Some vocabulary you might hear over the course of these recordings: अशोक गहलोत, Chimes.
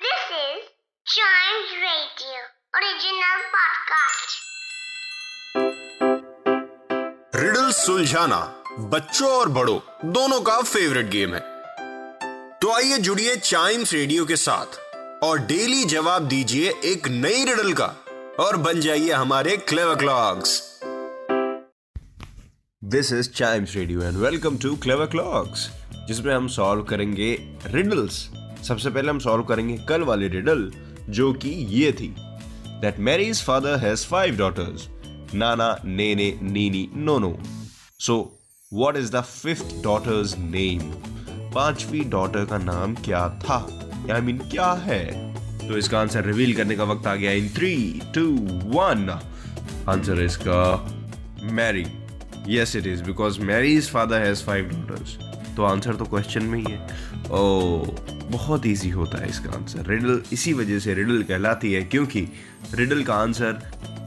This is Chimes Radio, original podcast. Riddle सुलझाना बच्चों और बड़ों दोनों का फेवरेट गेम है, तो आइए जुड़िए चाइम्स रेडियो के साथ और डेली जवाब दीजिए एक नई रिडल का और बन जाइए हमारे clever clogs. This is Chimes Radio and welcome to clever clogs, जिसमें हम सॉल्व करेंगे रिडल्स। सबसे पहले हम सॉल्व करेंगे कल वाली रिडल, जो कि ये थी that Mary's father has 5 daughters, Nana, Nene, Nini, Nono. So what is the 5th daughter's name? पांचवी डॉटर का नाम क्या था, क्या है? तो इसका आंसर रिवील करने का वक्त आ गया इन 3, 2, 1। आंसर इसका Mary. Yes it is, because Mary's father has 5 daughters, तो आंसर तो क्वेश्चन में ही है। बहुत इजी होता है इसका आंसर। रिडल इसी वजह से रिडल कहलाती है, क्योंकि रिडल का आंसर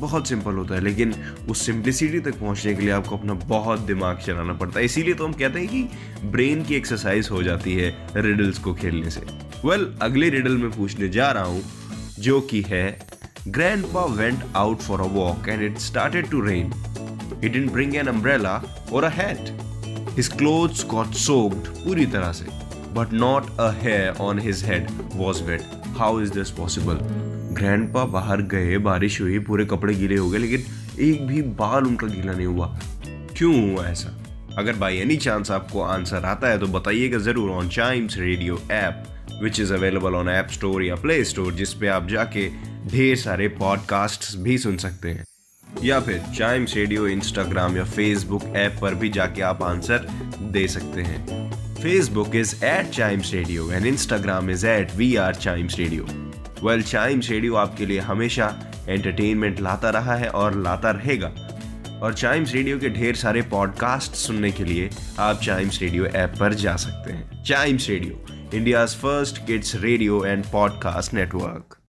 बहुत सिंपल होता है, लेकिन उस सिंप्लिसिटी तक पहुंचने के लिए आपको अपना बहुत दिमाग चलाना पड़ता है। इसीलिए तो हम कहते हैं कि ब्रेन की एक्सरसाइज हो जाती है रिडल्स को खेलने से। वेल, अगले रिडल में पूछने जा रहा हूं, जो कि है grandpa went out for a walk and it started to rain. He didn't bring an umbrella और a hat. His clothes got soaked पूरी तरह से, but not a hair on his head was wet. How is this possible? Grandpa बाहर गए, बारिश हुई, पूरे कपड़े गीले हो गए, लेकिन एक भी बाल उनका गीला नहीं हुआ। क्यों हुआ ऐसा? अगर बाई एनी चांस आपको आंसर आता है तो बताइएगा जरूर on Chimes Radio app, which is available on App Store या प्ले स्टोर, जिसपे आप जाके ढेर सारे पॉडकास्ट्स भी सुन सकते हैं, या फिर चाइम्स रेडियो इंस्टाग्राम या फेसबुक ऐप पर भी जाके आप आंसर दे सकते हैं। Facebook is @ Chimes Radio and Instagram is @ @VR Chimes Radio. Well, Chimes Radio आपके लिए हमेशा एंटरटेनमेंट लाता रहा है और लाता रहेगा, और चाइम्स रेडियो के ढेर सारे पॉडकास्ट सुनने के लिए आप चाइम्स रेडियो ऐप पर जा सकते हैं। Chimes radio, India's first kids radio and podcast network.